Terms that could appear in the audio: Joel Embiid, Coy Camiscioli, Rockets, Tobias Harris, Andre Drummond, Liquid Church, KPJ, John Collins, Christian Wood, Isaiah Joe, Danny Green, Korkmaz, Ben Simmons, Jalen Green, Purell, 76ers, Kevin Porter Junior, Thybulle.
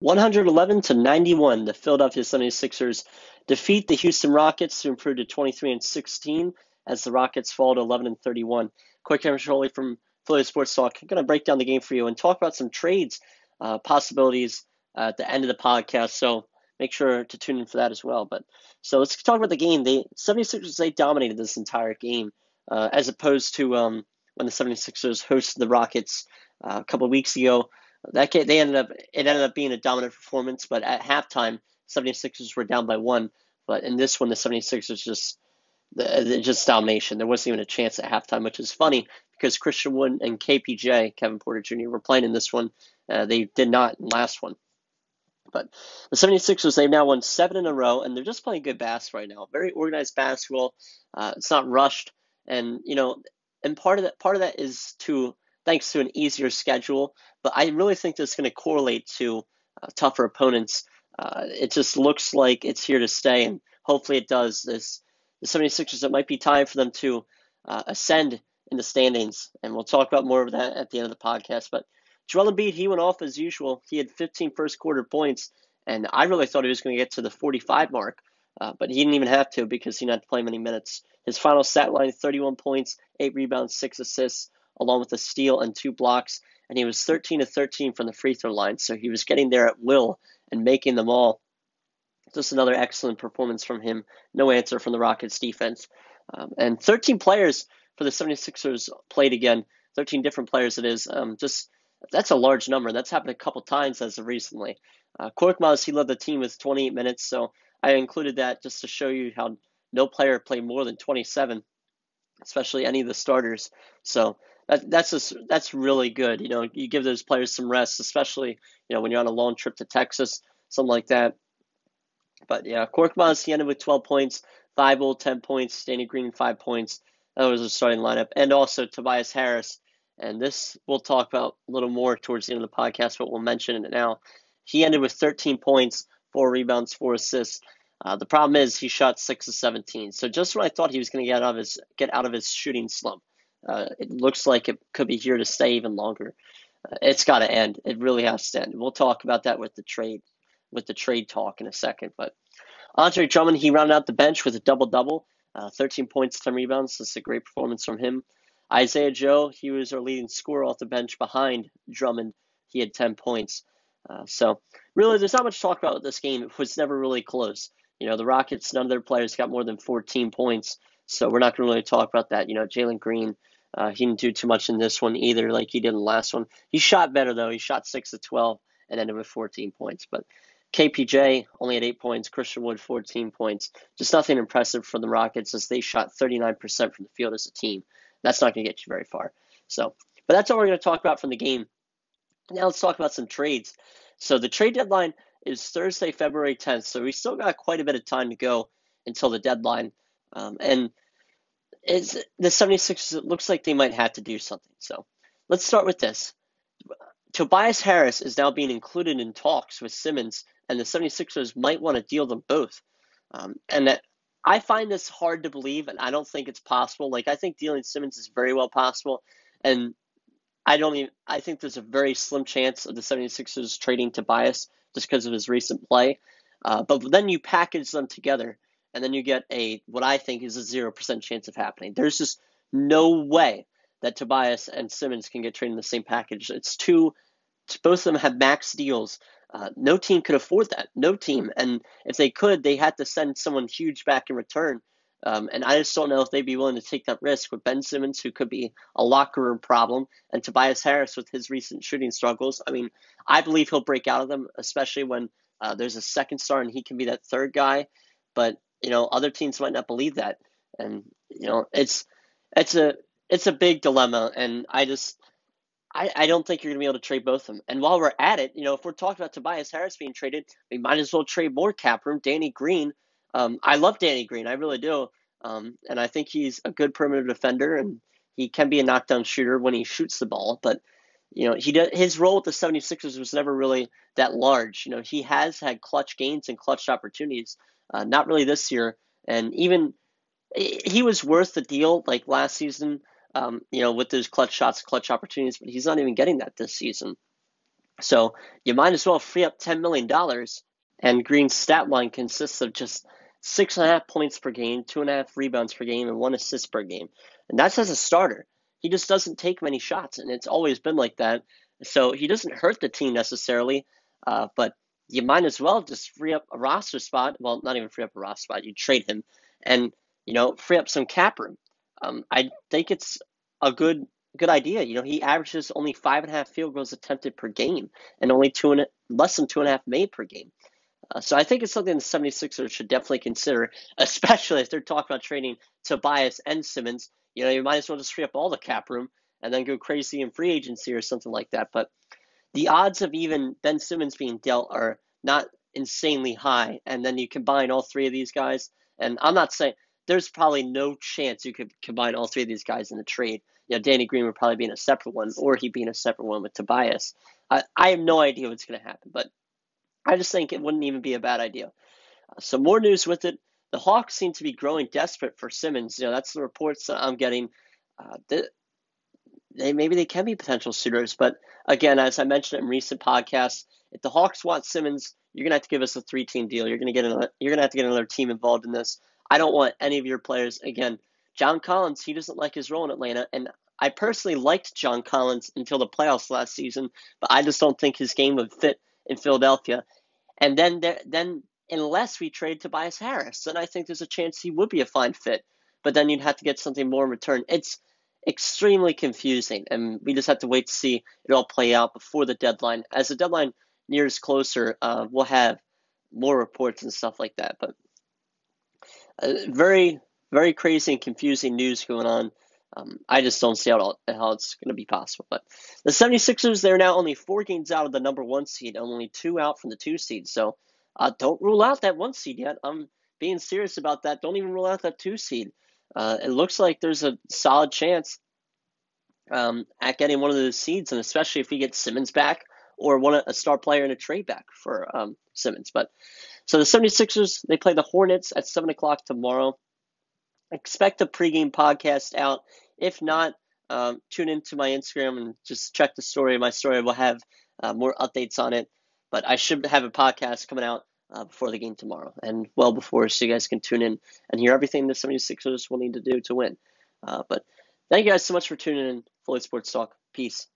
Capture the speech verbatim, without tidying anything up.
one eleven to ninety-one, the Philadelphia seventy-sixers defeat the Houston Rockets to improve to twenty-three and sixteen as the Rockets fall to eleven and thirty-one. Coy Camiscioli from Philadelphia Sports Talk. I'm going to break down the game for you and talk about some trades uh, possibilities uh, at the end of the podcast. So make sure to tune in for that as well. But so let's talk about the game. The seventy-sixers, they dominated this entire game uh, as opposed to um, when the seventy-sixers hosted the Rockets uh, a couple of weeks ago. That game, they ended up it ended up being a dominant performance, but at halftime, seventy-sixers were down by one. But in this one, the seventy-sixers just just domination. There wasn't even a chance at halftime, which is funny because Christian Wood and K P J, Kevin Porter Junior, were playing in this one. Uh, they did not in the last one. But the seventy-sixers, they've now won seven in a row, and they're just playing good basketball right now. Very organized basketball. Uh, it's not rushed, and you know, and part of that part of that is to. thanks to an easier schedule, but I really think this is going to correlate to uh, tougher opponents. Uh, it just looks like it's here to stay, and hopefully it does. This, the seventy-sixers, it might be time for them to uh, ascend in the standings, and we'll talk about more of that at the end of the podcast. But Joel Embiid, he went off as usual. He had fifteen first-quarter points, and I really thought he was going to get to the forty-five mark, uh, but he didn't even have to because he didn't have to play many minutes. His final stat line, thirty-one points, eight rebounds, six assists, along with a steal and two blocks, and he was thirteen of thirteen from the free throw line, so he was getting there at will and making them all. Just another excellent performance from him. No answer from the Rockets defense. Um, and thirteen players for the seventy-sixers played again, thirteen different players it is. Um, just that's a large number. That's happened a couple times as of recently. Uh, Korkmaz, he led the team with twenty-eight minutes, so I included that just to show you how no player played more than twenty-seven, especially any of the starters. So That, that's just, that's really good. You know, you give those players some rest, especially, you know, when you're on a long trip to Texas, something like that. But yeah, Korkmaz, he ended with twelve points, Thybulle, ten points, Danny Green, five points. That was the starting lineup. And also Tobias Harris. And this we'll talk about a little more towards the end of the podcast, but we'll mention it now. He ended with thirteen points, four rebounds, four assists. Uh, the problem is he shot six of seventeen. So just when I thought he was going to get out of his, get out of his shooting slump, Uh, it looks like it could be here to stay even longer. Uh, it's got to end. It really has to end. We'll talk about that with the trade, with the trade talk in a second. But Andre Drummond, he rounded out the bench with a double-double, uh, thirteen points, ten rebounds. That's a great performance from him. Isaiah Joe, he was our leading scorer off the bench behind Drummond. He had ten points. Uh, so really, there's not much to talk about with this game. It was never really close. You know, the Rockets, none of their players got more than fourteen points. So we're not going to really talk about that. You know, Jalen Green, uh, he didn't do too much in this one either like he did in the last one. He shot better, though. He shot six of twelve and ended with fourteen points. But K P J only had eight points. Christian Wood, fourteen points. Just nothing impressive for the Rockets as they shot thirty-nine percent from the field as a team. That's not going to get you very far. So, but that's all we're going to talk about from the game. Now let's talk about some trades. So the trade deadline is Thursday, February tenth. So we still got quite a bit of time to go until the deadline. Um, and it's, the seventy-sixers, it looks like they might have to do something. So let's start with this. Tobias Harris is now being included in talks with Simmons, and the seventy-sixers might want to deal them both. Um, and that, I find this hard to believe, and I don't think it's possible. Like, I think dealing Simmons is very well possible, and I don't even, I think there's a very slim chance of the seventy-sixers trading Tobias just because of his recent play. Uh, but then you package them together, and then you get a what I think is a zero percent chance of happening. There's just no way that Tobias and Simmons can get traded in the same package. It's two, both of them have max deals. Uh, no team could afford that. No team. And if they could, they had to send someone huge back in return. Um, and I just don't know if they'd be willing to take that risk with Ben Simmons, who could be a locker room problem, and Tobias Harris with his recent shooting struggles. I mean, I believe he'll break out of them, especially when uh, there's a second star and he can be that third guy. But you know, other teams might not believe that. And, you know, it's it's a it's a big dilemma. And I just I, I don't think you're going to be able to trade both of them. And while we're at it, you know, if we're talking about Tobias Harris being traded, we might as well trade more cap room. Danny Green. Um, I love Danny Green. I really do. Um, and I think he's a good perimeter defender, and he can be a knockdown shooter when he shoots the ball. But, you know, he did, his role with the seventy-sixers was never really that large. You know, he has had clutch gains and clutch opportunities. Uh, not really this year, and even he was worth the deal like last season, um, you know, with those clutch shots, clutch opportunities, but he's not even getting that this season. So you might as well free up ten million dollars. And Green's stat line consists of just six and a half points per game, two and a half rebounds per game, and one assist per game. And that's as a starter. He just doesn't take many shots, and it's always been like that. So he doesn't hurt the team necessarily, uh, but you might as well just free up a roster spot. Well, not even free up a roster spot. You trade him and, you know, free up some cap room. Um, I think it's a good good idea. You know, he averages only five and a half field goals attempted per game and only two and a, less than two and a half made per game. Uh, so I think it's something the seventy-sixers should definitely consider, especially if they're talking about trading Tobias and Simmons. You know, you might as well just free up all the cap room and then go crazy in free agency or something like that. But the odds of even Ben Simmons being dealt are not insanely high. And then you combine all three of these guys. And I'm not saying there's probably no chance you could combine all three of these guys in the trade. You know, Danny Green would probably be in a separate one, or he'd be in a separate one with Tobias. I, I have no idea what's going to happen, but I just think it wouldn't even be a bad idea. Uh, so more news with it. The Hawks seem to be growing desperate for Simmons. You know, that's the reports that I'm getting. Uh, they, they maybe they can be potential suitors. But again, as I mentioned in recent podcasts, if the Hawks want Simmons, you're gonna have to give us a three-team deal. You're gonna get another, you're gonna have to get another team involved in this. I don't want any of your players. Again, John Collins, he doesn't like his role in Atlanta, and I personally liked John Collins until the playoffs last season, but I just don't think his game would fit in Philadelphia. And then there, then unless we trade Tobias Harris, then I think there's a chance he would be a fine fit. But then you'd have to get something more in return. It's extremely confusing, and we just have to wait to see it all play out before the deadline. As the deadline nears closer, uh, we'll have more reports and stuff like that. But uh, very, very crazy and confusing news going on. Um, I just don't see how, how it's going to be possible. But the seventy-sixers, they're now only four games out of the number one seed, only two out from the two seed. So uh, don't rule out that one seed yet. I'm being serious about that. Don't even rule out that two seed. Uh, it looks like there's a solid chance um, at getting one of those seeds, and especially if we get Simmons back or one a star player in a trade back for um, Simmons. But so the seventy-sixers, they play the Hornets at seven o'clock tomorrow. Expect a pregame podcast out. If not, um, tune into my Instagram and just check the story. My story will have uh, more updates on it. But I should have a podcast coming out uh, before the game tomorrow and well before, so you guys can tune in and hear everything the seventy-sixers will need to do to win. Uh, but thank you guys so much for tuning in. Floyd Sports Talk. Peace.